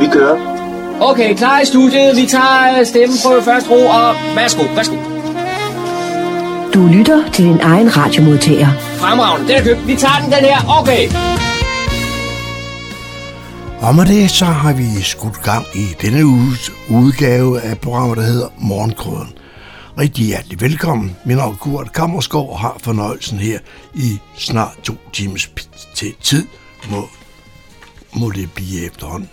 Vi kører. Okay, klar i studiet. Vi tager stemmen på første ro, og værsgo. Du lytter til din egen radiomodtager. Fremragende, den er købt. Vi tager den her, okay. Og med det, så har vi skudt gang i denne uges udgave af programmet, der hedder Morgenkrøden. Rigtig hjertelig velkommen. Min navn er Kurt Kammersgaard og har fornøjelsen her i snart 2 timers tid. Må det blive efterhånden.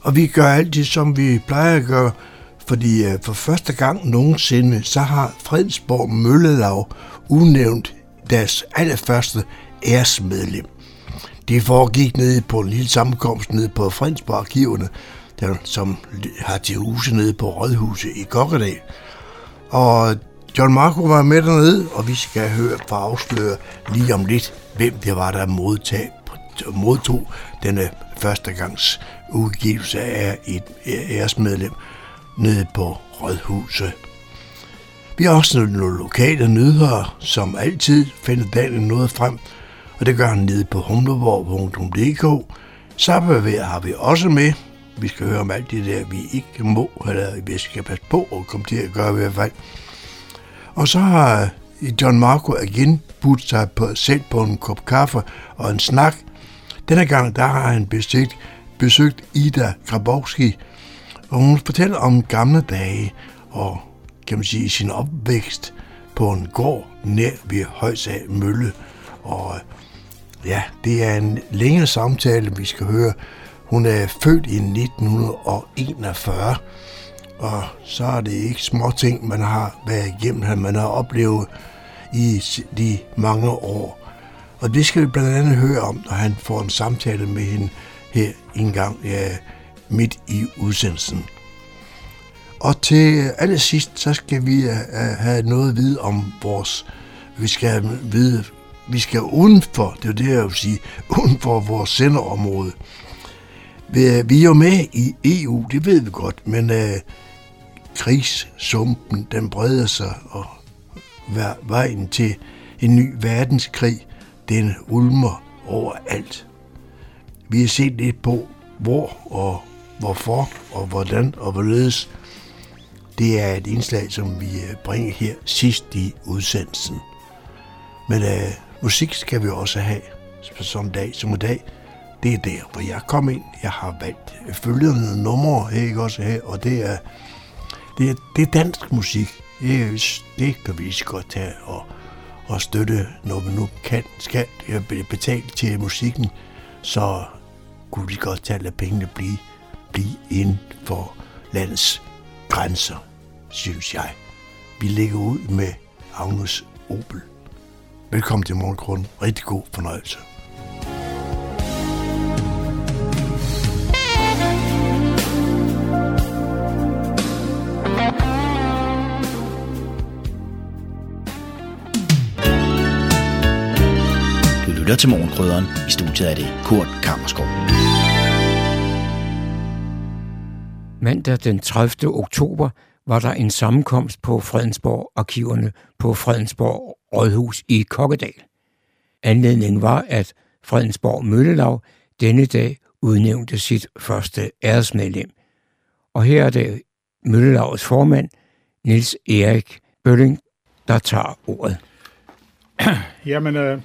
Og vi gør altid, som vi plejer at gøre, fordi for første gang nogensinde, så har Fredensborg Møllelag udnævnt deres allerførste æresmedlem. Det foregik nede på en lille sammenkomst nede på Fredensborg Arkiverne, som har til huse nede på Rådhuset i Kokkedal. Og John Marco var med dernede, og vi skal høre fra afsløre lige om lidt, hvem det var, der modtog denne første gangs udgivelse af et æresmedlem nede på Rådhuset. Vi har også nogle lokale nyheder, som altid finder dagen noget frem, og det gør han nede på humleborg.dk. Sabbervejr har vi også med. Vi skal høre om alt det der, vi ikke må, eller vi skal passe på og komme til at gøre i hvert fald. Og så har John Marco igen budt sig selv på en kop kaffe og en snak. Denne gang, der har han besøgt Ida Grabowski, og hun fortæller om gamle dage og, kan man sige, sin opvækst på en gård nær ved Højsag Mølle. Og ja, det er en længere samtale, vi skal høre. Hun er født i 1941, og så er det ikke små ting, man har været igennem, man har oplevet i de mange år. Og det skal vi blandt andet høre om, når han får en samtale med hende her en gang midt i udsendelsen. Og til allersidst, så skal vi have noget at vide om vores... Vi skal udenfor, det er det, jeg vil sige, udenfor vores senderområde. Vi er jo med i EU, det ved vi godt, men krigssumpen, den breder sig, og vejen til en ny verdenskrig, den ulmer overalt. Vi har set lidt på, hvor og hvorfor og hvordan og hvorledes. Det er et indslag, som vi bringer her sidst i udsendelsen. Men musik skal vi også have, som i dag. Det er der, hvor jeg kom ind. Jeg har valgt følgende numre, ikke også her, og det er dansk musik. Det kan vi godt tage og støtte, når vi nu skal betale til musikken, så kunne vi godt tage at lade pengene blive inden for landets grænser, synes jeg. Vi ligger ud med Agnes Obel. Velkommen til Morgenkrøden. Rigtig god fornøjelse. Du lytter til Morgenkrøderen. I studiet er det Kurt Kammersgaard. Mandag den 30. oktober var der en sammenkomst på Fredensborg Arkiverne på Fredensborg Rådhus i Kokkedal. Anledningen var, at Fredensborg Møllelag denne dag udnævnte sit første æresmedlem. Og her er det Møllelagets formand, Niels Erik Bølling, der tager ordet. Jamen,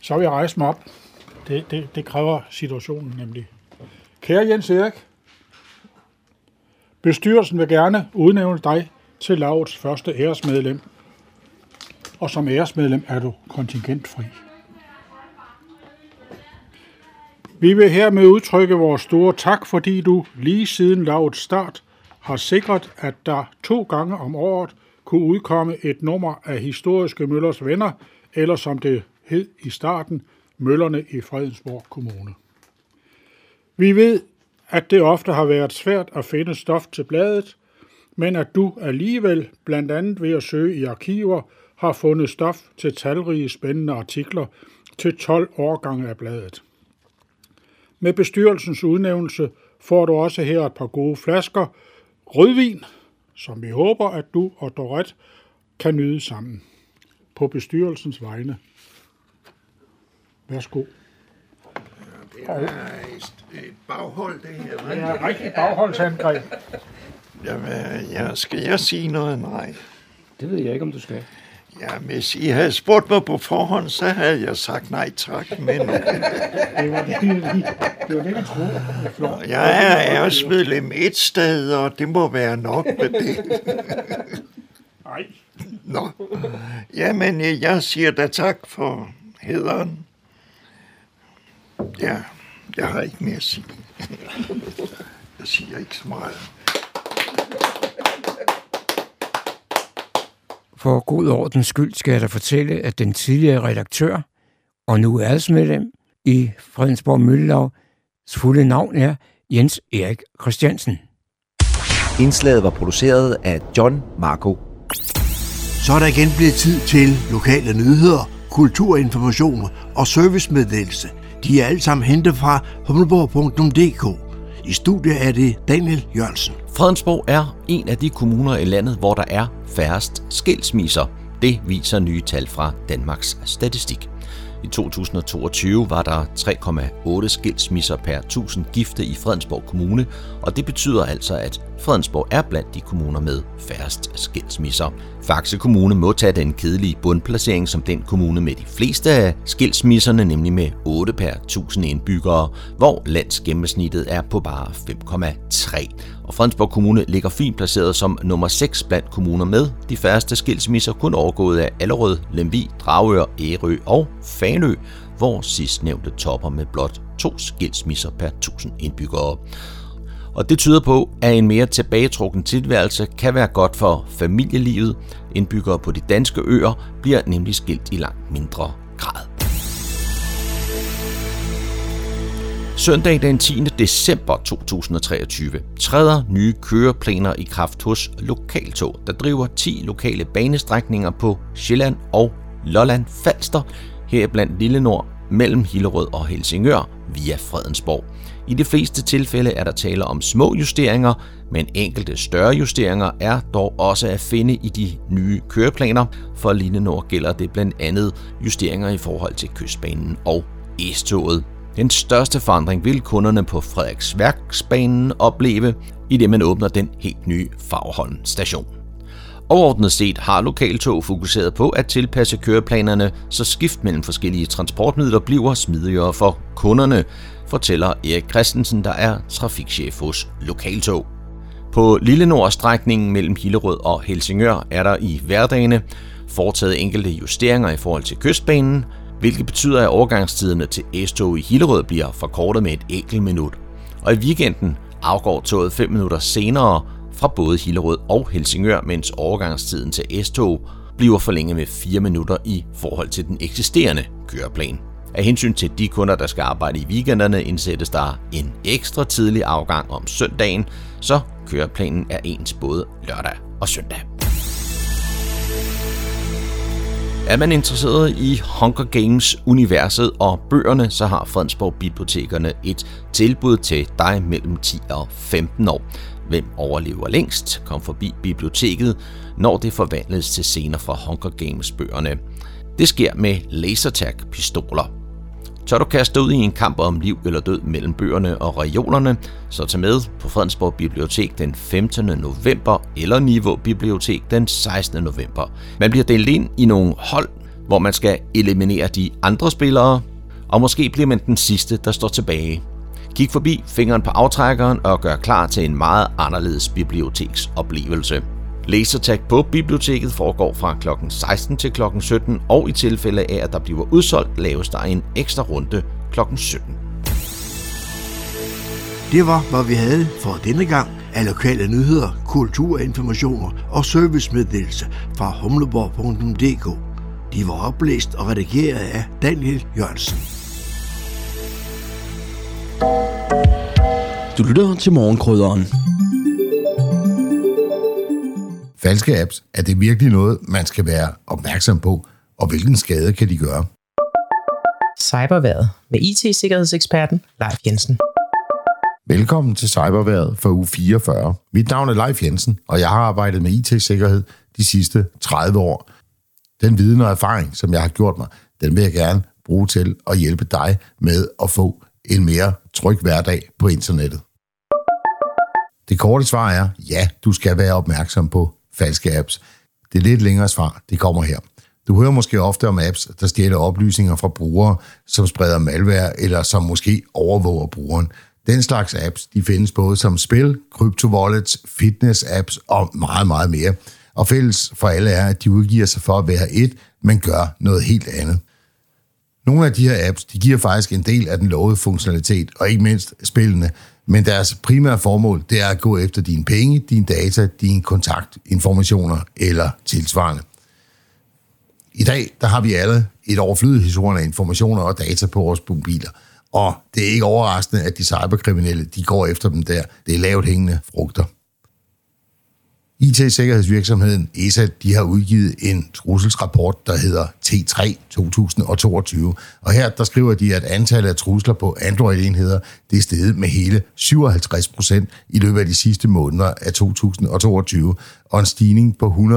så vil jeg rejse mig op. Det kræver situationen nemlig. Kære Jens Erik, bestyrelsen vil gerne udnævne dig til lavets første æresmedlem. Og som æresmedlem er du kontingentfri. Vi vil hermed udtrykke vores store tak, fordi du lige siden lavets start har sikret, at der 2 gange om året kunne udkomme et nummer af historiske Møllers venner, eller som det hed i starten, Møllerne i Fredensborg Kommune. Vi ved, at det ofte har været svært at finde stof til bladet, men at du alligevel, blandt andet ved at søge i arkiver, har fundet stof til talrige spændende artikler til 12 årgange af bladet. Med bestyrelsens udnævnelse får du også her et par gode flasker rødvin, som vi håber, at du og Dorette kan nyde sammen. På bestyrelsens vegne. Værsgo. Det er et baghold, det her. Det er et rigtigt bagholdsangreb. Jamen, skal jeg sige noget? Nej. Det ved jeg ikke, om du skal. Ja, hvis I havde spurgt mig på forhånd, så havde jeg sagt nej tak, men... det var det, jeg troede. Jeg er også medlem et sted, og det må være nok med det. Nej. Nå. Jamen, jeg siger da tak for hæderen. Ja, jeg har ikke mere at sige. Jeg siger ikke så meget. For god ordens skyld skal jeg da fortælle, at den tidligere redaktør, og nu æresmedlem i Fredensborg Møllelags fulde navn er Jens Erik Christiansen. Indslaget var produceret af John Marco. Så er der igen blevet tid til lokale nyheder, kulturinformationer og servicemeddelelse. De er alle sammen hentet fra humleborg.dk. I studiet er det Daniel Jørgensen. Fredensborg er en af de kommuner i landet, hvor der er færrest skilsmisser. Det viser nye tal fra Danmarks Statistik. I 2022 var der 3,8 skilsmisser per 1000 gifte i Fredensborg Kommune, og det betyder altså, at Fredensborg er blandt de kommuner med færrest skilsmisser. Faxe Kommune må tage den kedelige bundplacering som den kommune med de fleste af skilsmisserne, nemlig med 8 per 1000 indbyggere, hvor landsgennemsnittet er på bare 5,3. Og Fredensborg Kommune ligger fint placeret som nummer 6 blandt kommuner med de færreste skilsmisser, kun overgået af Allerød, Lemvig, Dragør, Ærø og Fanø, hvor sidstnævnte topper med blot 2 skilsmisser per 1000 indbyggere. Og det tyder på, at en mere tilbagetrukken tilværelse kan være godt for familielivet. Indbyggere på de danske øer bliver nemlig skilt i langt mindre grad. Søndag den 10. december 2023 træder nye køreplaner i kraft hos Lokaltog, der driver 10 lokale banestrækninger på Sjælland og Lolland-Falster, heriblandt Lille Nord, mellem Hillerød og Helsingør via Fredensborg. I de fleste tilfælde er der tale om små justeringer, men enkelte større justeringer er dog også at finde i de nye køreplaner. For Lille Nord gælder det blandt andet justeringer i forhold til Kystbanen og S-toget. Den største forandring vil kunderne på Frederiksværksbanen opleve, i det man åbner den helt nye Fagholm station. Overordnet set har Lokaltog fokuseret på at tilpasse køreplanerne, så skift mellem forskellige transportmidler bliver smidigere for kunderne, fortæller Erik Christensen, der er trafikchef hos Lokaltog. På Lille Nord-strækningen mellem Hillerød og Helsingør er der i hverdagene foretaget enkelte justeringer i forhold til Kystbanen, hvilket betyder, at overgangstiderne til S-tog i Hillerød bliver forkortet med et enkelt minut. Og i weekenden afgår toget 5 minutter senere fra både Hillerød og Helsingør, mens overgangstiden til S-tog bliver forlænget med 4 minutter i forhold til den eksisterende køreplan. Af hensyn til de kunder, der skal arbejde i weekenderne, indsættes der en ekstra tidlig afgang om søndagen, så køreplanen er ens både lørdag og søndag. Er man interesseret i Hunger Games-universet og bøgerne, så har Fredensborg Bibliotekerne et tilbud til dig mellem 10 og 15 år. Hvem overlever længst? Kom forbi biblioteket, når det forvandles til scener fra Hunger Games-bøgerne. Det sker med lasertag-pistoler. Tør du kaste ud i en kamp om liv eller død mellem bøgerne og reolerne, så tag med på Fredensborg Bibliotek den 15. november eller Niveau Bibliotek den 16. november. Man bliver delt ind i nogle hold, hvor man skal eliminere de andre spillere, og måske bliver man den sidste, der står tilbage. Kig forbi fingeren på aftrækkeren og gør klar til en meget anderledes biblioteksoplevelse. Lasertag på biblioteket foregår fra kl. 16 til kl. 17, og i tilfælde af, at der bliver udsolgt, laves der en ekstra runde kl. 17. Det var, hvad vi havde for denne gang af lokale nyheder, kulturinformationer og servicemeddelelse fra humleborg.dk. De var oplæst og redigeret af Daniel Jørgensen. Du lytter til Morgenkrydderen. Falske apps, er det virkelig noget, man skal være opmærksom på, og hvilken skade kan de gøre? Cyberværet med IT-sikkerhedseksperten Leif Jensen. Velkommen til Cyberværet for uge 44. Mit navn er Leif Jensen, og jeg har arbejdet med IT-sikkerhed de sidste 30 år. Den viden og erfaring, som jeg har gjort mig, den vil jeg gerne bruge til at hjælpe dig med at få en mere tryg hverdag på internettet? Det korte svar er, ja, du skal være opmærksom på falske apps. Det lidt længere svar, det kommer her. Du hører måske ofte om apps, der stjæler oplysninger fra brugere, som spreder malware eller som måske overvåger brugeren. Den slags apps, de findes både som spil, kryptovallets, fitness-apps og meget, meget mere. Og fælles for alle er, at de udgiver sig for at være et, men gør noget helt andet. Nogle af de her apps, de giver faktisk en del af den lovede funktionalitet, og ikke mindst spillene, men deres primære formål, det er at gå efter dine penge, dine data, dine kontaktinformationer eller tilsvarende. I dag, der har vi alle et overflydigt historien af informationer og data på vores mobiler, og det er ikke overraskende, at de cyberkriminelle, de går efter dem der. Det er lavt hængende frugter. IT-sikkerhedsvirksomheden ESA, de har udgivet en trusselsrapport, der hedder T3 2022. Og her der skriver de, at antallet af trusler på Android-enheder det er steget med hele 57% i løbet af de sidste måneder af 2022, og en stigning på 163%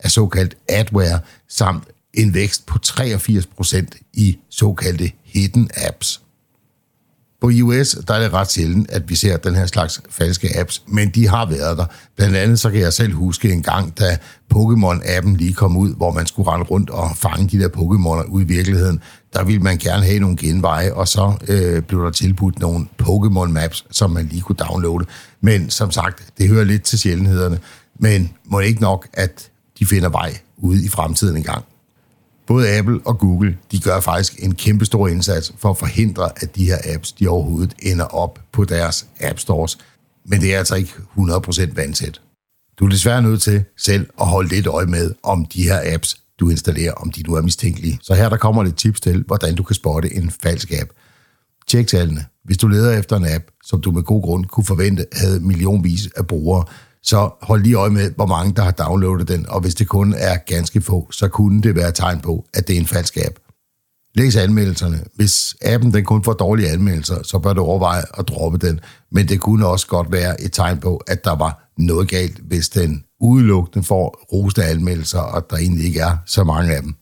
af såkaldt adware, samt en vækst på 83% i såkaldte hidden apps. På iOS, der er det ret sjældent, at vi ser den her slags falske apps, men de har været der. Blandt andet så kan jeg selv huske en gang, da Pokémon-appen lige kom ud, hvor man skulle rende rundt og fange de der Pokémoner ud i virkeligheden. Der ville man gerne have nogle genveje, og så blev der tilbudt nogle Pokémon-maps, som man lige kunne downloade. Men som sagt, det hører lidt til sjældenhederne, men må ikke nok, at de finder vej ude i fremtiden engang. Både Apple og Google, de gør faktisk en kæmpestor indsats for at forhindre, at de her apps, de overhovedet ender op på deres app stores. Men det er altså ikke 100% vandsæt. Du er desværre nødt til selv at holde lidt øje med, om de her apps, du installerer, om de nu er mistænkelige. Så her der kommer lidt tips til, hvordan du kan spotte en falsk app. Tjek tallene. Hvis du leder efter en app, som du med god grund kunne forvente havde millionvis af brugere, så hold lige øje med, hvor mange der har downloadet den, og hvis det kun er ganske få, så kunne det være et tegn på, at det er en falsk app. Læs anmeldelserne. Hvis appen den kun får dårlige anmeldelser, så bør du overveje at droppe den, men det kunne også godt være et tegn på, at der var noget galt, hvis den udelukkende får rosende anmeldelser, og der egentlig ikke er så mange af dem.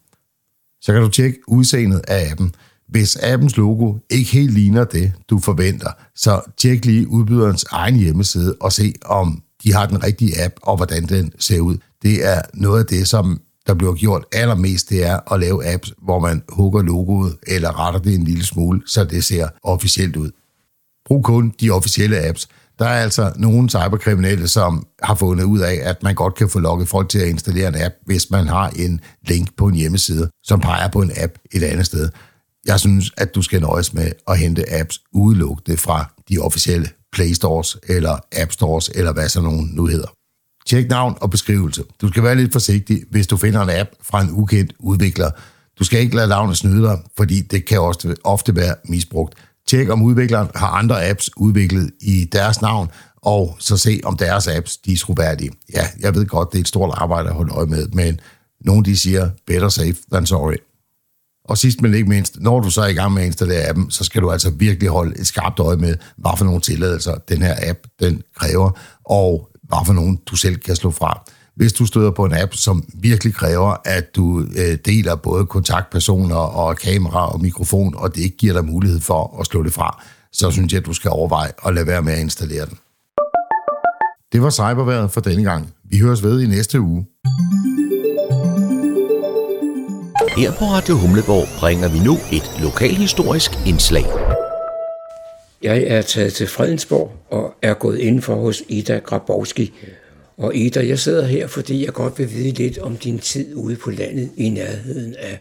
Så kan du tjekke udseendet af appen. Hvis appens logo ikke helt ligner det, du forventer, så tjek lige udbyderens egen hjemmeside og se, om de har den rigtige app, og hvordan den ser ud. Det er noget af det, som der bliver gjort allermest, det er at lave apps, hvor man hugger logoet eller retter det en lille smule, så det ser officielt ud. Brug kun de officielle apps. Der er altså nogle cyberkriminelle, som har fundet ud af, at man godt kan få lokket folk til at installere en app, hvis man har en link på en hjemmeside, som peger på en app et andet sted. Jeg synes, at du skal nøjes med at hente apps udelukkende fra de officielle Play Stores eller App Stores, eller hvad sådan nogen nu hedder. Tjek navn og beskrivelse. Du skal være lidt forsigtig, hvis du finder en app fra en ukendt udvikler. Du skal ikke lade navnet snyde dig, fordi det kan også ofte være misbrugt. Tjek, om udvikleren har andre apps udviklet i deres navn, og så se, om deres apps de er troværdige. Ja, jeg ved godt, det er et stort arbejde at holde øje med, men nogen de siger, better safe than sorry. Og sidst men ikke mindst, når du så er i gang med at installere appen, så skal du altså virkelig holde et skarpt øje med, hvad for nogle tilladelser den her app den kræver, og hvad for nogle du selv kan slå fra. Hvis du støder på en app, som virkelig kræver, at du deler både kontaktpersoner og kamera og mikrofon, og det ikke giver dig mulighed for at slå det fra, så synes jeg, at du skal overveje at lade være med at installere den. Det var cyberværet for denne gang. Vi høres ved i næste uge. Her på Radio Humleborg bringer vi nu et lokalhistorisk indslag. Jeg er taget til Fredensborg og er gået indenfor hos Ida Grabowski. Og Ida, jeg sidder her, fordi jeg godt vil vide lidt om din tid ude på landet i nærheden af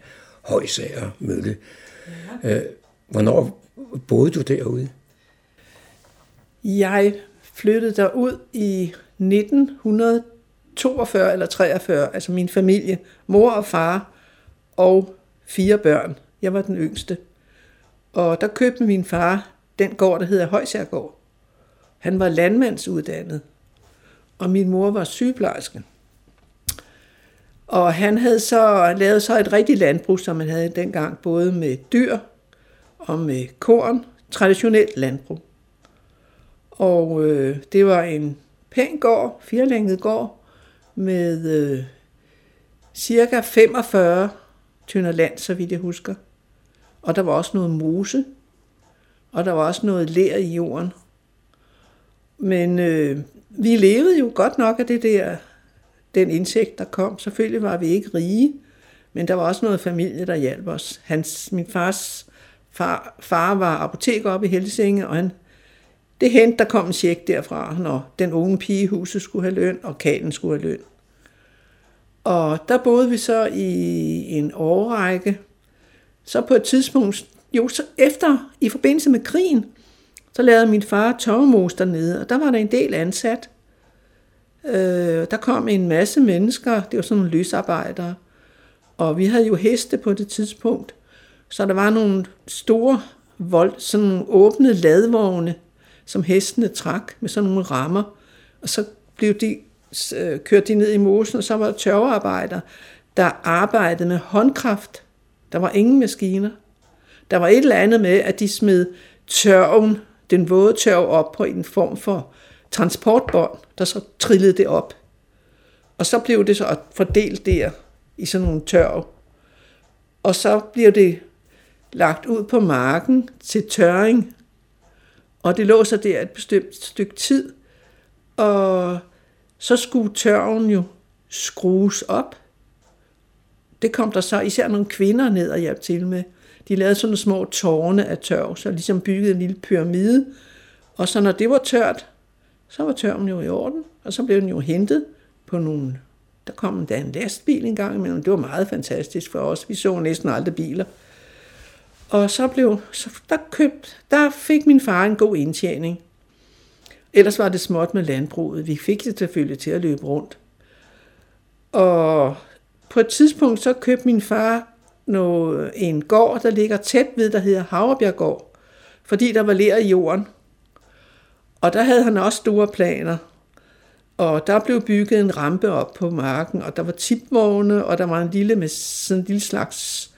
Højsager Mølle. Ja. Hvornår boede du derude? Jeg flyttede derud i 1942 eller 43, altså min familie, mor og far og 4 børn. Jeg var den yngste. Og der købte min far den gård, der hedder Højsærgård. Han var landmandsuddannet, og min mor var sygeplejerske. Og han havde så lavet så et rigtigt landbrug, som man havde dengang, både med dyr og med korn. Traditionelt landbrug. Og det var en pæn gård, firelænget gård, med cirka 45 tønder land, så vidt jeg husker. Og der var også noget mose og der var også noget ler i jorden. Men vi levede jo godt nok af det der, den indtægt, der kom. Selvfølgelig var vi ikke rige, men der var også noget familie, der hjalp os. Min fars far var apoteker oppe i Helsinge, og det hente, der kom en check derfra, når den unge pige i huset skulle have løn, og kanen skulle have løn. Og der boede vi så i en årrække. Så på et tidspunkt, i forbindelse med krigen, så lavede min far torvemos dernede, og der var der en del ansat. Der kom en masse mennesker, det var sådan nogle løsarbejdere, og vi havde jo heste på det tidspunkt, så der var nogle store, sådan nogle åbne ladvogne, som hestene trak med sådan nogle rammer, og så blev de kørte de ned i mosen, og så var der tørvearbejdere, der arbejdede med håndkraft. Der var ingen maskiner. Der var et eller andet med, at de smed tørven, den våde tørv op på en form for transportbånd, der så trillede det op. Og så blev det så fordelt der i sådan nogle tørv. Og så blev det lagt ud på marken til tørring. Og det lå så der et bestemt stykke tid. Og så skulle tørven jo skrues op. Det kom der så især nogle kvinder ned og hjalp til med. De lavede sådan nogle små tårne af tørv, så ligesom byggede en lille pyramide. Og så når det var tørt, så var tørven jo i orden, og så blev den jo hentet på nogle... Der kom endda en lastbil en gang imellem. Det var meget fantastisk for os. Vi så næsten aldrig biler. Og der fik min far en god indtjening. Ellers var det småt med landbruget. Vi fik det selvfølgelig til at løbe rundt. Og på et tidspunkt så købte min far en gård, der ligger tæt ved, der hedder Havrebjerggård, fordi der var ler i jorden. Og der havde han også store planer. Og der blev bygget en rampe op på marken, og der var tipvogne, og der var en lille slags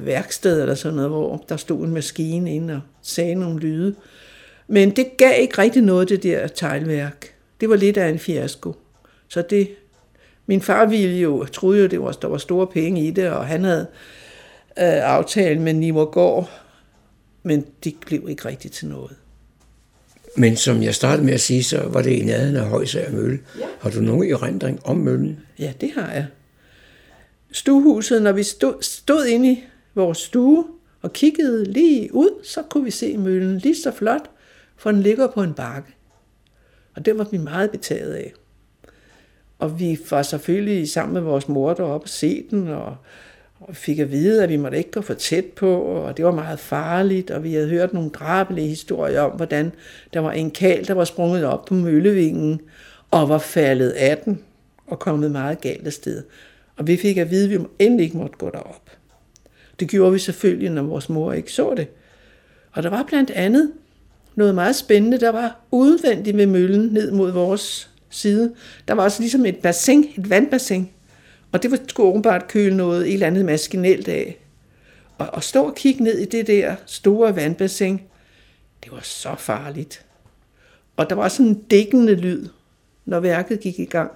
værksted eller sådan noget, hvor der stod en maskine inde og sagde nogle lyde. Men det gav ikke rigtig noget, det der teglværk. Det var lidt af en fiasko. Så det... Min far ville jo, troede jo, der var store penge i det, og han havde aftalt med Nivergård, men det blev ikke rigtigt til noget. Men som jeg startede med at sige, så var det i nærheden af Højsager Mølle. Ja. Har du nogen erindring om møllen? Ja, det har jeg. Stuehuset, når vi stod inde i vores stue og kiggede lige ud, så kunne vi se møllen lige så flot, for den ligger på en bakke. Og det var vi meget betaget af. Og vi var selvfølgelig sammen med vores mor deroppe og se den, og fik at vide, at vi måtte ikke gå for tæt på, og det var meget farligt, og vi havde hørt nogle drabelige historier om, hvordan der var en karl, der var sprunget op på møllevingen, og var faldet af den, og kommet meget galt af sted. Og vi fik at vide, at vi endelig ikke måtte gå derop. Det gjorde vi selvfølgelig, når vores mor ikke så det. Og der var blandt andet noget meget spændende, der var udvendigt ved møllen ned mod vores side. Der var også ligesom et bassin, et vandbassin, og det skulle åbenbart køle noget, et eller andet maskinelt af. Og stå og kigge ned i det der store vandbassin, det var så farligt. Og der var sådan en dækkende lyd, når værket gik i gang.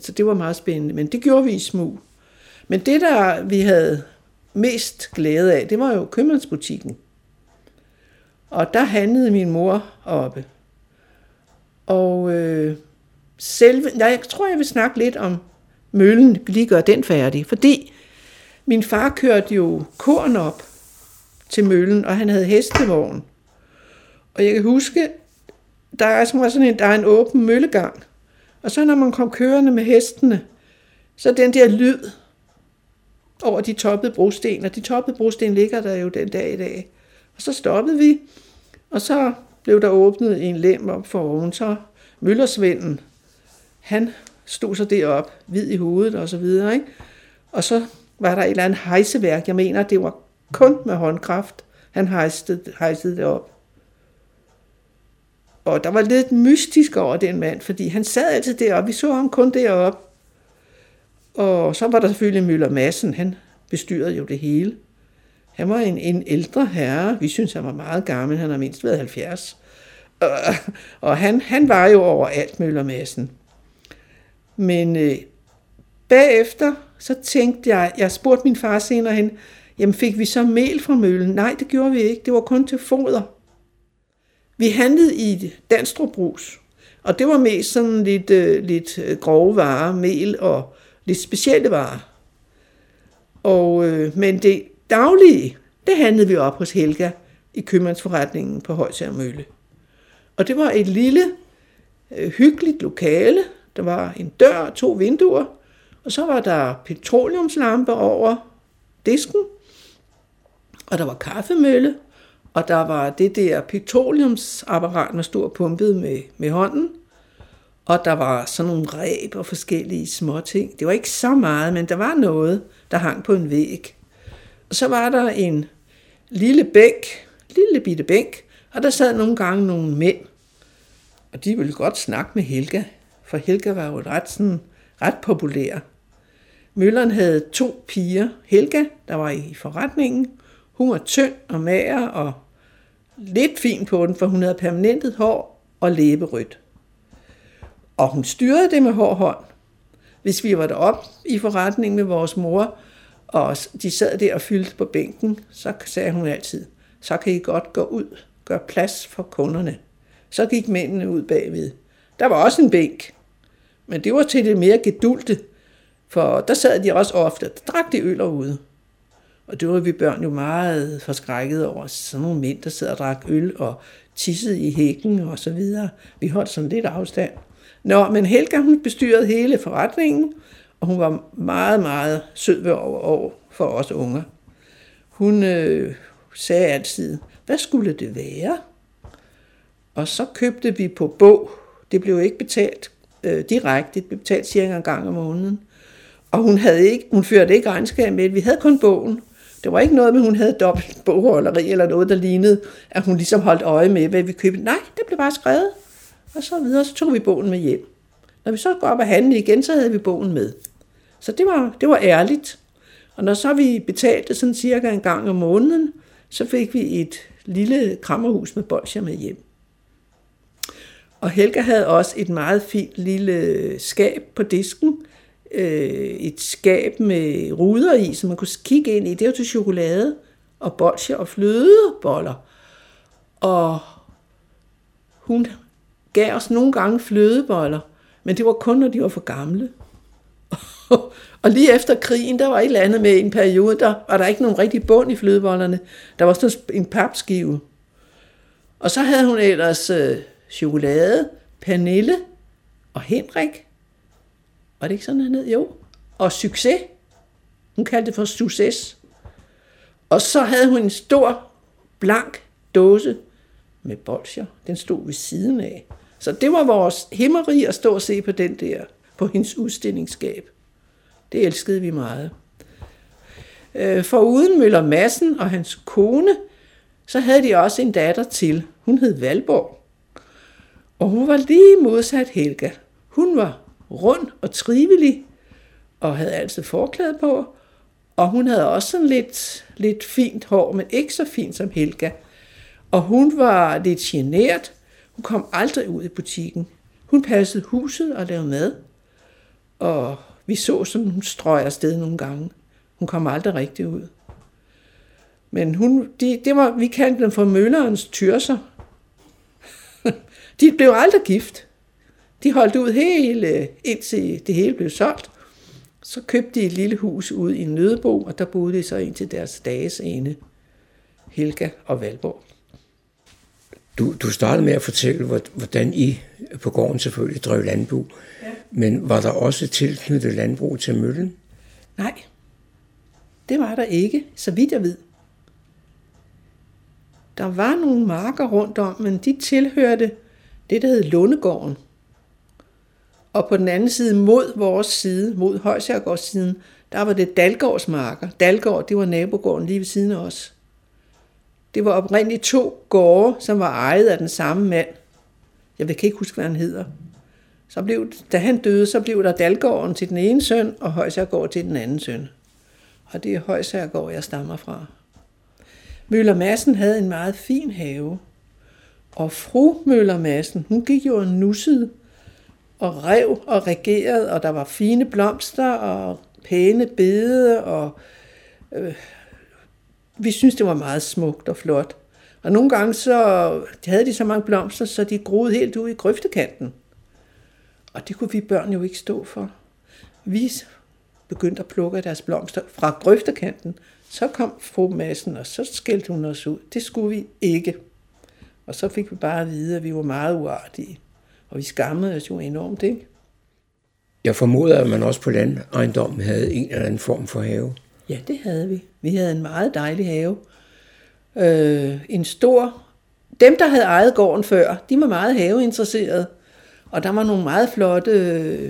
Så det var meget spændende, men det gjorde vi i smug. Men det, der vi havde mest glæde af, det var jo købmandsbutikken. Og der handlede min mor oppe. Og jeg tror, jeg vil snakke lidt om møllen, lige gøre den færdig, fordi min far kørte jo korn op til møllen, og han havde hestevogn. Og jeg kan huske, der er en åben møllegang, og så når man kom kørende med hestene, så den der lyd over de toppede brosten, og de toppede brosten ligger der jo den dag i dag. Og så stoppede vi, og så blev der åbnet en lem op for oven, så møllersvenden, han stod så derop, hvid i hovedet og så videre, ikke? Og så var der et eller andet hejseværk, jeg mener, det var kun med håndkraft, han hejsede det op. Og der var lidt mystisk over den mand, fordi han sad altid deroppe, vi så ham kun deroppe. Og så var der selvfølgelig Møller Madsen, han bestyrede jo det hele. Han var en ældre herre. Vi synes, han var meget gammel. Han har mindst været 70. Og han var jo overalt, Møller Madsen. Men bagefter, så tænkte jeg spurgte min far senere hen, Jamen fik vi så mel fra møllen? Nej, det gjorde vi ikke. Det var kun til foder. Vi handlede i Danstrup Brugs, og det var mest sådan lidt grove varer, mel og lidt specielle varer. Men det daglige, det handlede vi op hos Helga i købmandsforretningen på Højsager Mølle. Og det var et lille, hyggeligt lokale. Der var en dør og 2 vinduer, og så var der petroleumslamper over disken, og der var kaffemølle, og der var det der petroleumsapparat, man stod og pumpede med hånden, og der var sådan nogle ræb og forskellige små ting. Det var ikke så meget, men der var noget, der hang på en væg. Og så var der en lille bitte bænk, og der sad nogle gange nogle mænd, og de ville godt snakke med Helga, for Helga var jo ret populær. Mølleren havde 2 piger. Helga, der var i forretningen, hun var tynd og mager og lidt fin på den, for hun havde permanentet hår og læberødt. Og hun styrede det med hård hånd. Hvis vi var deroppe i forretningen med vores mor, og de sad der og fyldte på bænken, så sagde hun altid, så kan I godt gå ud, gøre plads for kunderne. Så gik mændene ud bagved. Der var også en bænk, men det var til det mere gedulte, for der sad de også ofte, der drak de øl ude. Og det var vi børn jo meget forskrækket over, sådan nogle mænd, der sad og drak øl og tissede i hækken og så videre. Vi holdt sådan lidt afstand. Nå, men Helga, hun bestyrede hele forretningen, og hun var meget, meget sød over for os unger. Hun sagde altid, hvad skulle det være? Og så købte vi på bog. Det blev ikke betalt direkte, det blev betalt cirka en gang om måneden. Og hun førte ikke regnskab med det. Vi havde kun bogen. Det var ikke noget med, hun havde dobbelt bogholderi eller noget, der lignede, at hun ligesom holdt øje med, hvad vi købte. Nej, det blev bare skrevet. Og så videre, så tog vi bogen med hjem. Når vi så går op og handle igen, så havde vi bogen med. Så det var ærligt. Og når så vi betalte sådan cirka en gang om måneden, så fik vi et lille krammerhus med bolsjer med hjem. Og Helga havde også et meget fint lille skab på disken. Et skab med ruder i, som man kunne kigge ind i. Det var til chokolade og bolsjer og flødeboller. Og hun gav os nogle gange flødeboller, men det var kun, når de var for gamle. Og lige efter krigen, der var et eller andet med en periode, der var der ikke nogen rigtig bund i flødebollerne. Der var sådan en papskive. Og så havde hun ellers chokolade, Pernille og Henrik. Var det ikke sådan hernede? Jo. Og succes. Hun kaldte det for succes. Og så havde hun en stor, blank dåse med bolsjer. Den stod ved siden af. Så det var vores himmeri at stå og se på den der, på hendes udstillingsskab. Det elskede vi meget. For uden Møller Madsen og hans kone, så havde de også en datter til. Hun hed Valborg. Og hun var lige modsat Helga. Hun var rund og trivelig, og havde altid forklæde på, og hun havde også sådan lidt fint hår, men ikke så fint som Helga. Og hun var lidt genert. Hun kom aldrig ud i butikken. Hun passede huset og lavede mad, og vi så sådan, hun strøg afsted nogle gange. Hun kom aldrig rigtig ud. Men vi kaldte dem for møllerens tyrser. De blev aldrig gift. De holdt ud hele, indtil det hele blev solgt. Så købte de et lille hus ude i Nødebo, og der boede de så indtil deres dages ende, Helga og Valborg. Du startede med at fortælle, hvordan I på gården selvfølgelig drev landbrug. Ja. Men var der også tilknyttet landbrug til møllen? Nej, det var der ikke, så vidt jeg ved. Der var nogle marker rundt om, men de tilhørte det, der hed Lundegården. Og på den anden side, mod vores side, mod Højsagergårdssiden, der var det Dalgårdsmarker. Dalgård, det var nabogården lige ved siden af os. Det var oprindeligt 2 gårde, som var ejet af den samme mand. Jeg kan ikke huske, hvad han hedder. Da han døde, så blev der Dalgården til den ene søn, og Højsagergård til den anden søn. Og det er Højsagergård, jeg stammer fra. Møller Madsen havde en meget fin have. Og fru Møller Madsen, hun gik jo og nussede og rev og regerede, og der var fine blomster og pæne bede og Vi synes det var meget smukt og flot. Og nogle gange så havde de så mange blomster, så de groede helt ude i grøftekanten. Og det kunne vi børn jo ikke stå for. Vi begyndte at plukke deres blomster fra grøftekanten. Så kom fru Madsen, og så skældte hun os ud. Det skulle vi ikke. Og så fik vi bare at vide, at vi var meget uartige. Og vi skammede os jo enormt, ikke? Jeg formoder, at man også på landejendommen havde en eller anden form for have. Ja, det havde vi. Vi havde en meget dejlig have. En stor... Dem, der havde ejet gården før, de var meget haveinteresserede. Og der var nogle meget flotte,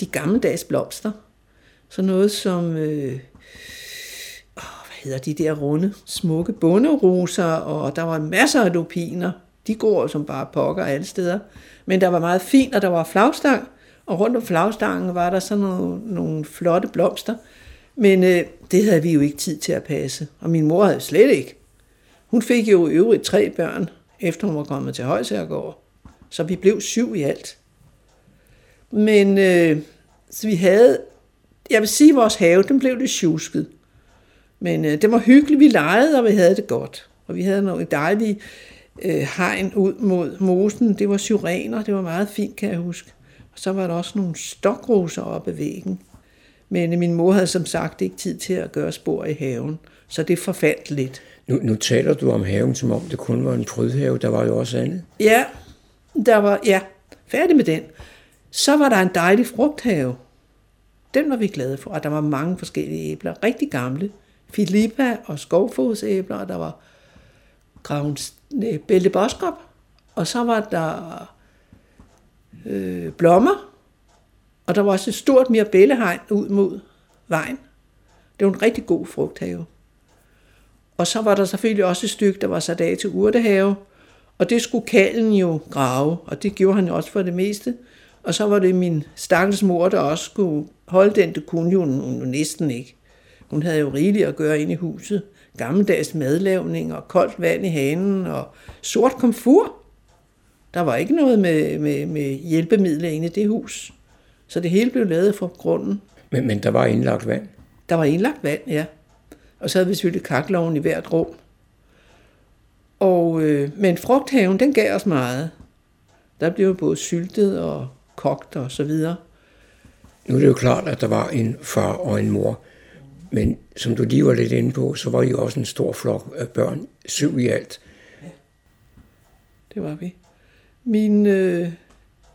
de gammeldags blomster. Sådan noget som, de der runde, smukke bonderoser, og der var masser af lupiner. De går som bare pokker alle steder. Men der var meget fint, og der var flagstang, og rundt om flagstangen var der sådan nogle flotte blomster. Men det havde vi jo ikke tid til at passe, og min mor havde slet ikke. Hun fik jo i øvrigt 3 børn, efter hun var kommet til Højsagergård. Så vi blev 7 i alt. Men så vi havde, jeg vil sige, vores have, den blev lidt sjusket. Men det var hyggeligt, vi legede, og vi havde det godt. Og vi havde nogle dejlige hegn ud mod mosen. Det var syrener, det var meget fint, kan jeg huske. Og så var der også nogle stokroser oppe i væggen. Men min mor havde som sagt ikke tid til at gøre spor i haven, så det forfaldt lidt. Nu taler du om haven, som om det kun var en prydhave. Der var jo også andet. Ja, færdig med den. Så var der en dejlig frugthave. Den var vi glade for, og der var mange forskellige æbler. Rigtig gamle. Filippa og skovfodsæbler, og der var bælteboskop, og så var der blommer, og der var også et stort mirabellehegn ud mod vejen. Det var en rigtig god frugthave. Og så var der selvfølgelig også et stykke, der var sat af til urtehave, og det skulle kalden jo grave, og det gjorde han jo også for det meste. Og så var det min stakkels mor, der også skulle holde den, det kunne jo næsten ikke. Hun havde jo rigeligt at gøre inde i huset. Gammeldags madlavning og koldt vand i hanen og sort komfur. Der var ikke noget med hjælpemidler inde i det hus. Så det hele blev lavet fra grunden. Men der var indlagt vand? Der var indlagt vand, ja. Og så havde vi selvfølgelig kakkelovnen i hvert rum. Og, men frugthaven, den gav os meget. Der blev både syltet og kogt og så videre. Nu er det jo klart, at der var en far og en mor. Men som du lige var lidt inde på, så var I også en stor flok af børn. 7 i alt. Ja, det var vi. Min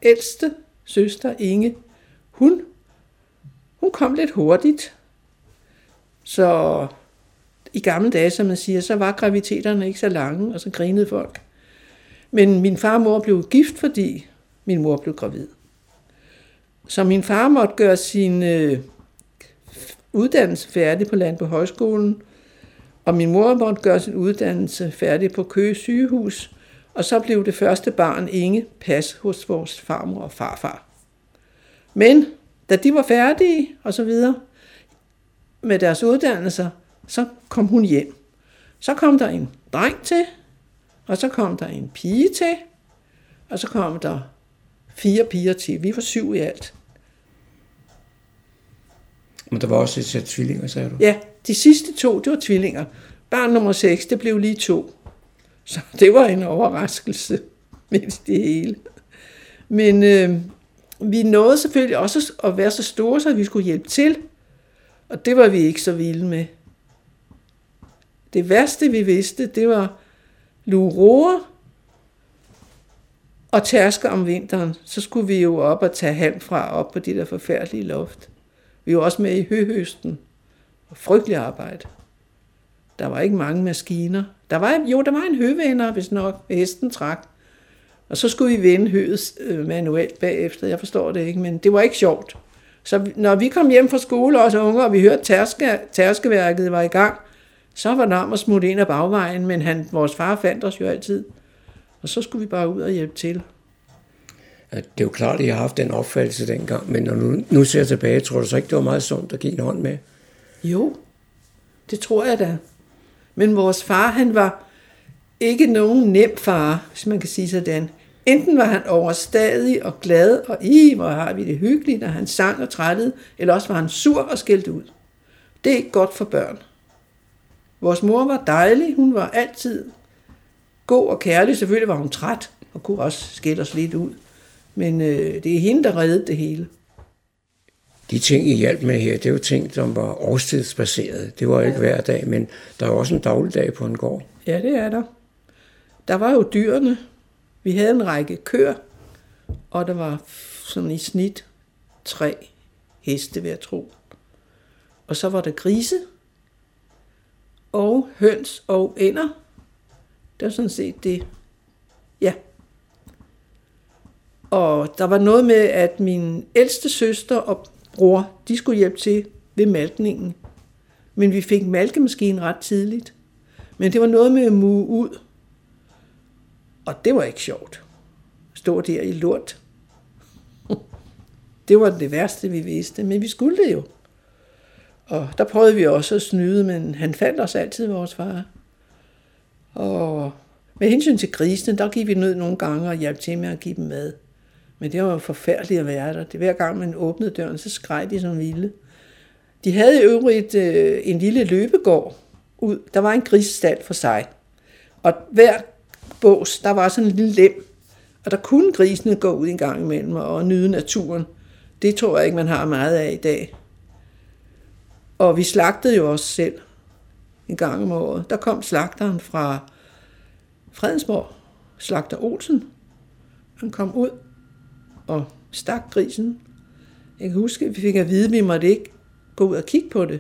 ældste søster, Inge, hun kom lidt hurtigt. Så i gamle dage, som man siger, så var graviditeterne ikke så lange, og så grinede folk. Men min far og mor blev gift, fordi min mor blev gravid. Så min far måtte gøre sin... uddannelse færdig på Landbohøjskolen, og min mor måtte gøre sin uddannelse færdig på Køge sygehus, og så blev det første barn Inge pas hos vores farmor og farfar. Men da de var færdige og så videre med deres uddannelser, så kom hun hjem. Så kom der en dreng til, og så kom der en pige til, og så kom der 4 piger til. Vi var 7 i alt. Men der var også et sæt tvillinger, sagde du? Ja, de sidste 2, det var tvillinger. Barn nummer 6, det blev lige 2. Så det var en overraskelse midt i det hele. Men vi nåede selvfølgelig også at være så store, så vi skulle hjælpe til. Og det var vi ikke så vilde med. Det værste, vi vidste, det var luge roer og tærsker om vinteren. Så skulle vi jo op og tage halm fra op på det der forfærdelige loft. Vi var også med i høhøsten. Og frygtelig arbejde. Der var ikke mange maskiner. Der var en høvænder, hvis nok hesten trak. Og så skulle vi vende høet manuelt bagefter. Jeg forstår det ikke, men det var ikke sjovt. Så når vi kom hjem fra skole, også unge, og vi hørte tærskeværket var i gang, så var der om at smutte ind ad bagvejen, men vores far fandt os jo altid. Og så skulle vi bare ud og hjælpe til. Det er jo klart, at jeg har haft den opfattelse dengang, men når nu ser jeg tilbage, tror du så ikke, det var meget sundt at give en hånd med? Jo, det tror jeg da. Men vores far, han var ikke nogen nem far, hvis man kan sige sådan. Enten var han overstadig og glad og hvor har vi det hyggeligt, når han sang og trættede, eller også var han sur og skældt ud. Det er ikke godt for børn. Vores mor var dejlig, hun var altid god og kærlig. Selvfølgelig var hun træt og kunne også skælde os lidt ud. Men det er hende, der reddede det hele. De ting, I hjalp med her, det var ting, som var årstidsbaserede. Det var ikke hver dag, men der er også en dagligdag på en gård. Ja, det er der. Der var jo dyrene. Vi havde en række køer, og der var sådan i snit 3 heste, ved at tro. Og så var der grise og høns og ænder. Det var sådan set det. Ja. Og der var noget med, at min ældste søster og bror, de skulle hjælpe til ved malkningen. Men vi fik malkemaskinen ret tidligt. Men det var noget med at muge ud. Og det var ikke sjovt. Stå der i lort. Det var det værste, vi vidste. Men vi skulle det jo. Og der prøvede vi også at snyde, men han fandt os altid, vores far. Og med hensyn til grisene, der gik vi ned nogle gange og hjalp til med at give dem mad. Men det var jo forfærdeligt at være der. Det hver gang man åbnede døren, så skreg de som vilde. De havde i øvrigt en lille løbegård ud. Der var en grisestald for sig. Og hver bås, der var sådan en lille lem. Og der kunne grisene gå ud en gang imellem og nyde naturen. Det tror jeg ikke, man har meget af i dag. Og vi slagtede jo os selv en gang om året. Der kom slagteren fra Fredensborg, slagter Olsen. Han kom ud og stak grisen. Jeg kan huske, at vi fik at vide, at vi måtte ikke gå ud og kigge på det.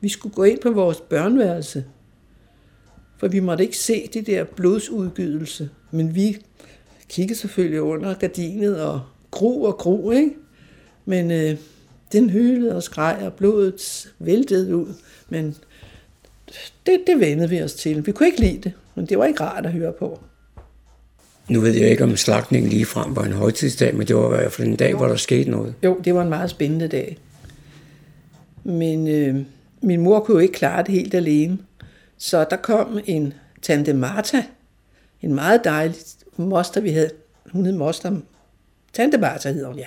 Vi skulle gå ind på vores børneværelse, for vi måtte ikke se det der blodsudgydelse. Men vi kiggede selvfølgelig under gardinet og gru, ikke? Men den hylede og skreg, og blodet væltede ud. Men det vendte vi os til. Vi kunne ikke lide det, men det var ikke rart at høre på. Nu ved jeg ikke, om slagtningen ligefrem var en højtidsdag, men det var i hvert fald en dag, hvor der skete noget. Jo, det var en meget spændende dag. Men min mor kunne jo ikke klare det helt alene. Så der kom en tante Martha, en meget dejlig moster, vi havde. Hun hed moster. Tante Martha hedder hun, ja.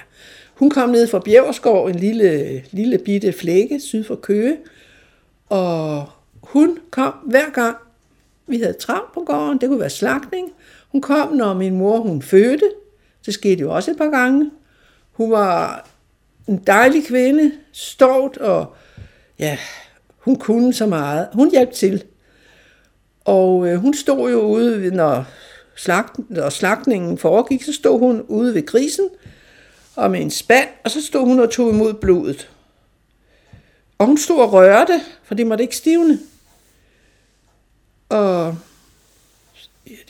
Hun kom ned fra Bjæverskov, en lille bitte flække syd for Køge. Og hun kom hver gang, vi havde travlt på gården, det kunne være slagtning. Hun kom, når min mor hun fødte. Det skete jo også et par gange. Hun var en dejlig kvinde, stolt, og ja, hun kunne så meget. Hun hjalp til. Og hun stod jo ude, når slagtningen foregik, så stod hun ude ved grisen og med en spand, og så stod hun og tog imod blodet. Og hun stod og rørte, for det måtte ikke stivne. Og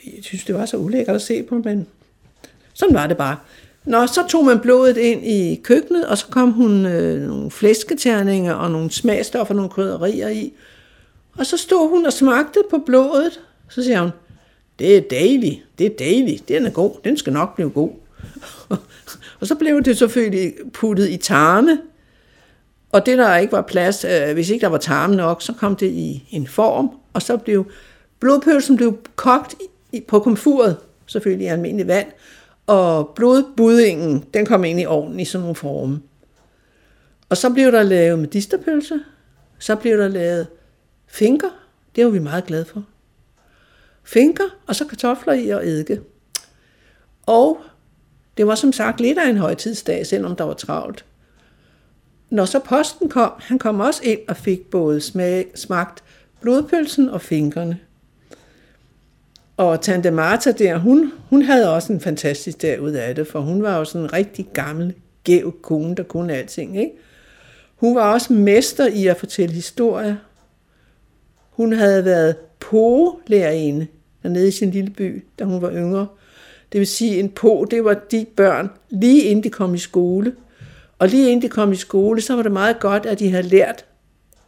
jeg synes, det var så ulækkert at se på, men sådan var det bare. Nå, så tog man blodet ind i køkkenet, og så kom hun nogle flæsketerninger og nogle smagstoffer og nogle krydderier i. Og så stod hun og smagte på blodet. Så siger hun, det er dejligt, den er god, den skal nok blive god. Og så blev det selvfølgelig puttet i tarme. Og det, der ikke var plads, hvis ikke der var tarme nok, så kom det i en form, og så blev blodpølsen blev kogt på komfuret, selvfølgelig i almindelig vand, og blodbuddingen, den kom ind i ovnen i sådan nogle forme. Og så blev der lavet medisterpølse, så blev der lavet finker, det var vi meget glade for. Finker, og så kartofler i og eddike. Og det var som sagt lidt af en højtidsdag, selvom der var travlt. Når så posten kom, han kom også ind og fik både smagt blodpølsen og finkerne. Og tante Martha der, hun havde også en fantastisk dag ud af det, for hun var jo sådan en rigtig gammel, gæv kone, der kunne alting, ikke? Hun var også mester i at fortælle historier. Hun havde været po-lærerinde dernede i sin lille by, da hun var yngre. Det vil sige, en po, det var de børn, lige inden de kom i skole. Og lige inden de kom i skole, så var det meget godt, at de havde lært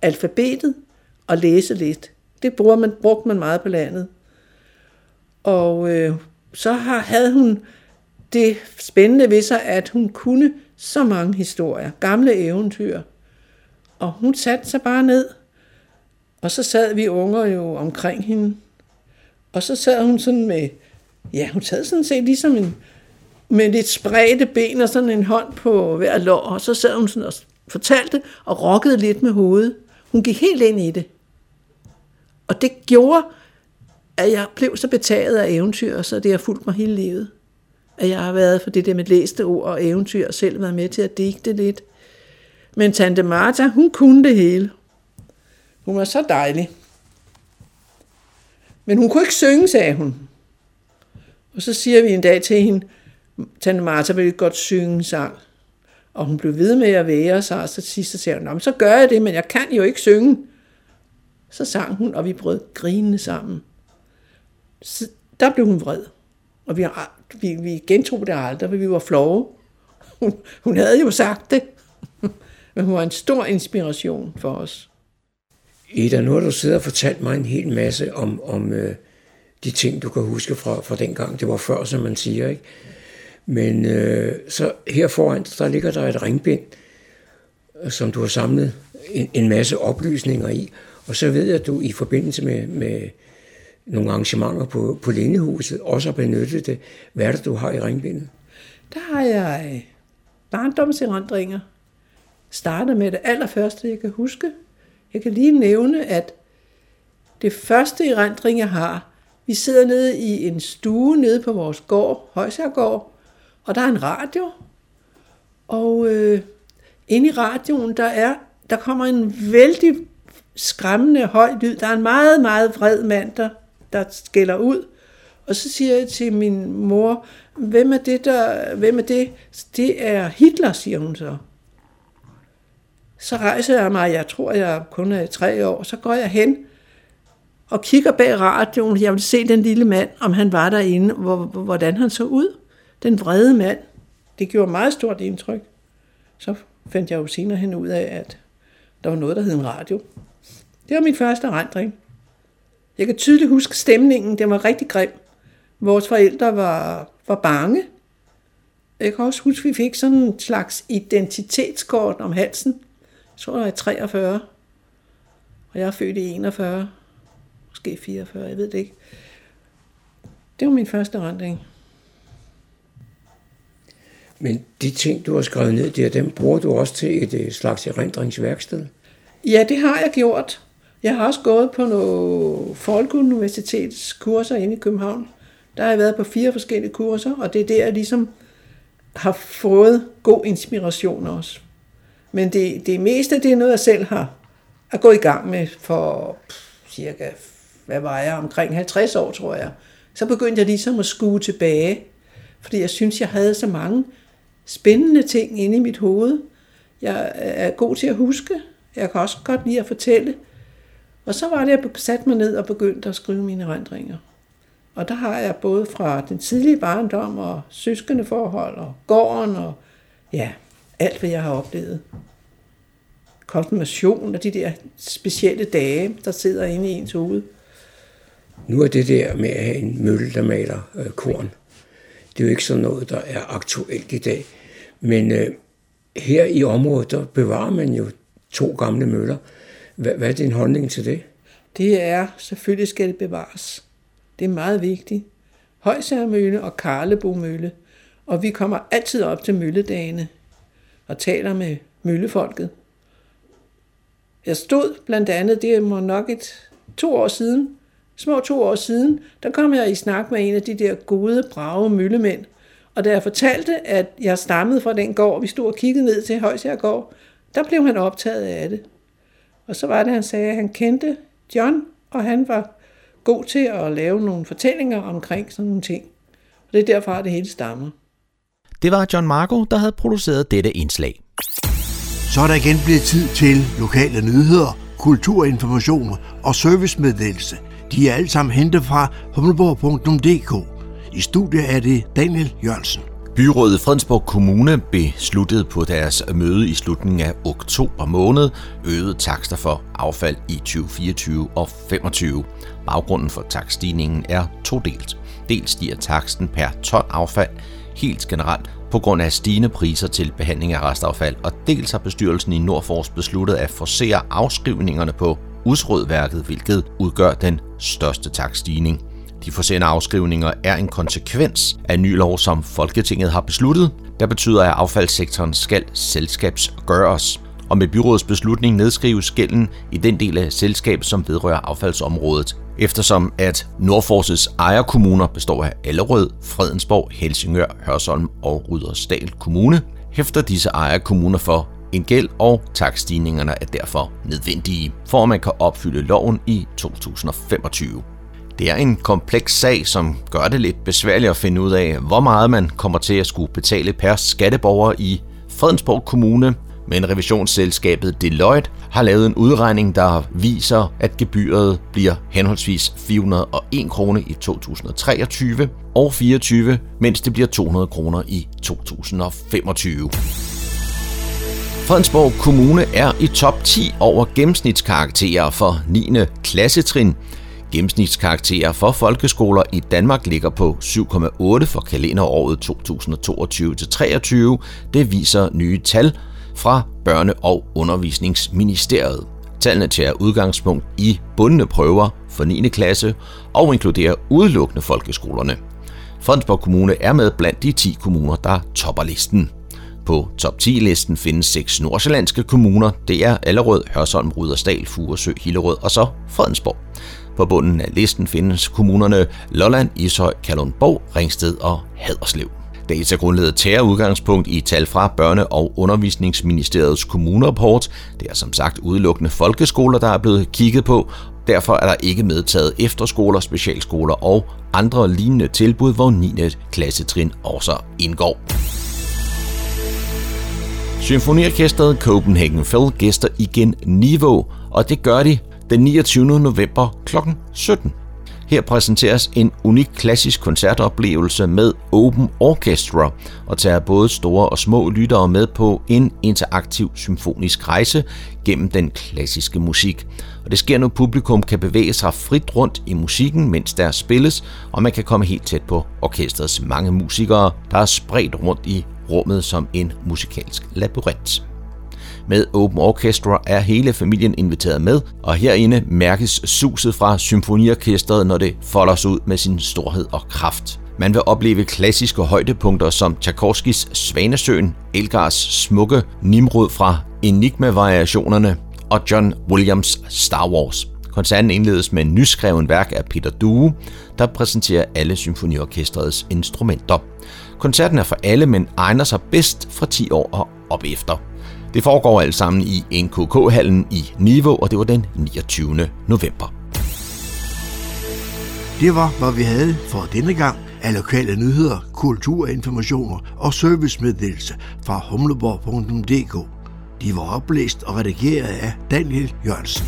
alfabetet og læse lidt. Det brugte man meget på landet. Og så havde hun det spændende ved sig, at hun kunne så mange historier, gamle eventyr. Og hun satte sig bare ned, og så sad vi unger jo omkring hende. Og så sad hun sådan med, ja, hun sad sådan set ligesom med lidt spredte ben og sådan en hånd på hver lår, og så sad hun sådan og fortalte og rokkede lidt med hovedet. Hun gik helt ind i det. Og det gjorde, at jeg blev så betaget af eventyr, så det har fulgt mig hele livet. At jeg har været for det der med læste ord og eventyr, og selv været med til at digte lidt. Men tante Martha, hun kunne det hele. Hun var så dejlig. Men hun kunne ikke synge, sagde hun. Og så siger vi en dag til hende, tante Martha ville godt synge en sang. Og hun blev ved med at være sig, og så sidst sagde hun, så gør jeg det, men jeg kan jo ikke synge. Så sang hun, og vi brød grinende sammen. Så der blev hun vred. Og vi gentog det aldrig, for vi var flove. Hun havde jo sagt det. Men hun var en stor inspiration for os. Ida, nu har du siddet og fortalt mig en hel masse om de ting, du kan huske fra dengang. Det var før, som man siger, ikke? Men så her foran, der ligger der et ringbind, som du har samlet en masse oplysninger i. Og så ved jeg, at du i forbindelse med nogle arrangementer på Lindehuset også har benyttet det. Hvad er det, du har i ringbindet? Der har jeg barndomserindringer. Startet med det allerførste, jeg kan huske. Jeg kan lige nævne, at det første erindring, jeg har, vi sidder nede i en stue nede på vores gård, Højsærgård, og der er en radio. Og inde i radioen, der kommer en vældig skræmmende høj lyd. Der er en meget, meget vred mand, der skælder ud. Og så siger jeg til min mor, hvem er det? Det er Hitler, siger hun så. Så rejser jeg mig, jeg tror, jeg kun er 3 år, så går jeg hen og kigger bag radioen. Jeg vil se den lille mand, om han var derinde, hvordan han så ud. Den vrede mand. Det gjorde meget stort indtryk. Så fandt jeg jo senere hen ud af, at der var noget, der hed en radio. Det var min første erindring. Jeg kan tydeligt huske stemningen. Den var rigtig grim. Vores forældre var bange. Jeg kan også huske, at vi fik sådan en slags identitetskort om halsen. Jeg tror, der var 43, og jeg er født i 41, måske 44, jeg ved det ikke. Det var min første erindring. Men de ting, du har skrevet ned der, dem bruger du også til et slags erindringsværksted? Ja, det har jeg gjort. Jeg har også gået på nogle folkeuniversitetskurser inde i København. Der har jeg været på 4 forskellige kurser, og det er der, jeg ligesom har fået god inspiration også. Men det meste, det er noget, jeg selv har at gå i gang med for cirka, omkring 50 år, tror jeg. Så begyndte jeg ligesom at skue tilbage, fordi jeg synes, jeg havde så mange spændende ting inde i mit hoved. Jeg er god til at huske. Jeg kan også godt lide at fortælle. Og så var det, jeg satte mig ned og begyndte at skrive mine erindringer. Og der har jeg både fra den tidlige barndom og søskendeforhold og gården og ja, alt, hvad jeg har oplevet. Konfirmation og de der specielle dage, der sidder inde i ens hoved. Nu er det der med at have en mølle, der maler korn. Det er jo ikke sådan noget, der er aktuelt i dag. Men her i området, der bevarer man jo 2 gamle møller. Hvad er din holdning til det? Det er, selvfølgelig skal det bevares. Det er meget vigtigt. Højsærmølle og Karlebomølle. Og vi kommer altid op til mølledagene og taler med møllefolket. Jeg stod blandt andet, det må nok 2 år siden, der kom jeg i snak med en af de der gode, brave møllemænd. Og da jeg fortalte, at jeg stammede fra den gård, vi stod og kiggede ned til Højsærgård, der blev han optaget af det. Og så var det, han sagde, at han kendte John, og han var god til at lave nogle fortællinger omkring sådan nogle ting. Og det er derfra, det hele stammer. Det var John Marco, der havde produceret dette indslag. Så er der igen blevet tid til lokale nyheder, kulturinformation og servicemeddelelse. De er alle sammen hentet fra humleborg.dk. I studiet er det Daniel Jørgensen. Byrådet Fredensborg Kommune besluttede på deres møde i slutningen af oktober måned øgede takster for affald i 2024 og 2025. Baggrunden for takststigningen er todelt. Dels stiger taksten per ton affald helt generelt på grund af stigende priser til behandling af restaffald, og dels har bestyrelsen i Nordfors besluttet at forcere afskrivningerne på Udsrødværket, hvilket udgør den største takststigning. De forserende afskrivninger er en konsekvens af ny lov, som Folketinget har besluttet, der betyder, at affaldssektoren skal selskabsgøres. og med byrådets beslutning nedskrives gælden i den del af selskabet, som vedrører affaldsområdet, eftersom at Nordfors' ejerkommuner består af Allerød, Fredensborg, Helsingør, Hørsholm og Rudersdal Kommune, hæfter disse ejerkommuner for en gæld, og takststigningerne er derfor nødvendige, for at man kan opfylde loven i 2025. Det er en kompleks sag, som gør det lidt besværligt at finde ud af, hvor meget man kommer til at skulle betale per skatteborger i Fredensborg Kommune, men revisionsselskabet Deloitte har lavet en udregning, der viser, at gebyret bliver henholdsvis 401 kroner i 2023 og 24, mens det bliver 200 kroner i 2025. Fredensborg Kommune er i top 10 over gennemsnitskarakterer for 9. klassetrin. Gennemsnitskarakterer for folkeskoler i Danmark ligger på 7,8 for kalenderåret 2022-23. Det viser nye tal fra Børne- og Undervisningsministeriet. Tallene tager udgangspunkt i bundne prøver for 9. klasse og inkluderer udelukkende folkeskolerne. Fredensborg Kommune er med blandt de 10 kommuner, der topper listen. På top 10-listen findes 6 nordsjællandske kommuner. Det er Allerød, Hørsholm, Rudersdal, Furesø, Hillerød og så Fredensborg. På bunden af listen findes kommunerne Lolland, Ishøj, Kalundborg, Ringsted og Haderslev. Datagrundlaget tager udgangspunkt i tal fra Børne- og Undervisningsministeriets kommunerapport. Det er som sagt udelukkende folkeskoler, der er blevet kigget på. Derfor er der ikke medtaget efterskoler, specialskoler og andre lignende tilbud, hvor 9. klassetrin også indgår. Symfoniorkestret Copenhagen Phil gæster igen Niveau, og det gør de den 29. november kl. 17. Her præsenteres en unik klassisk koncertoplevelse med Open Orchestra og tager både store og små lyttere med på en interaktiv symfonisk rejse gennem den klassiske musik. Og det sker, når publikum kan bevæge sig frit rundt i musikken, mens der spilles, og man kan komme helt tæt på orkestrets mange musikere, der er spredt rundt i rummet som en musikalsk labyrint. Med Open Orchestra er hele familien inviteret med, og herinde mærkes suset fra symfoniorkestret, når det folder sig ud med sin storhed og kraft. Man vil opleve klassiske højdepunkter som Tchaikovskis Svanesøen, Elgars smukke Nimrod fra Enigma-variationerne og John Williams' Star Wars. Koncerten indledes med en nyskreven værk af Peter Due, der præsenterer alle symfoniorkestrets instrumenter. Koncerten er for alle, men egner sig bedst fra 10 år og op efter. Det foregår alt sammen i NKK-hallen i Niveau, og det var den 29. november. Det var, hvad vi havde for denne gang af lokale nyheder, kulturinformationer og servicemeddelelse fra humleborg.dk. De var oplæst og redigeret af Daniel Jørgensen.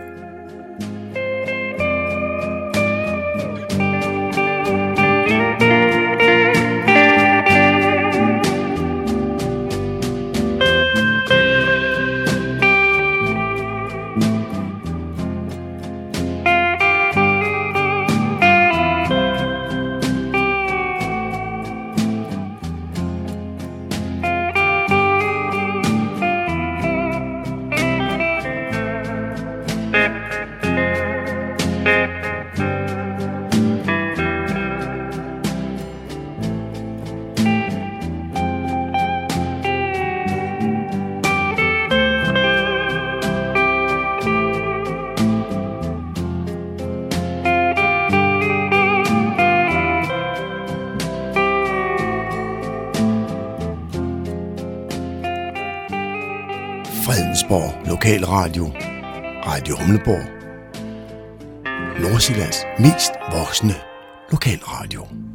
Fredensborg Lokalradio, Radio Humleborg, Nordsjællands mest voksne lokalradio.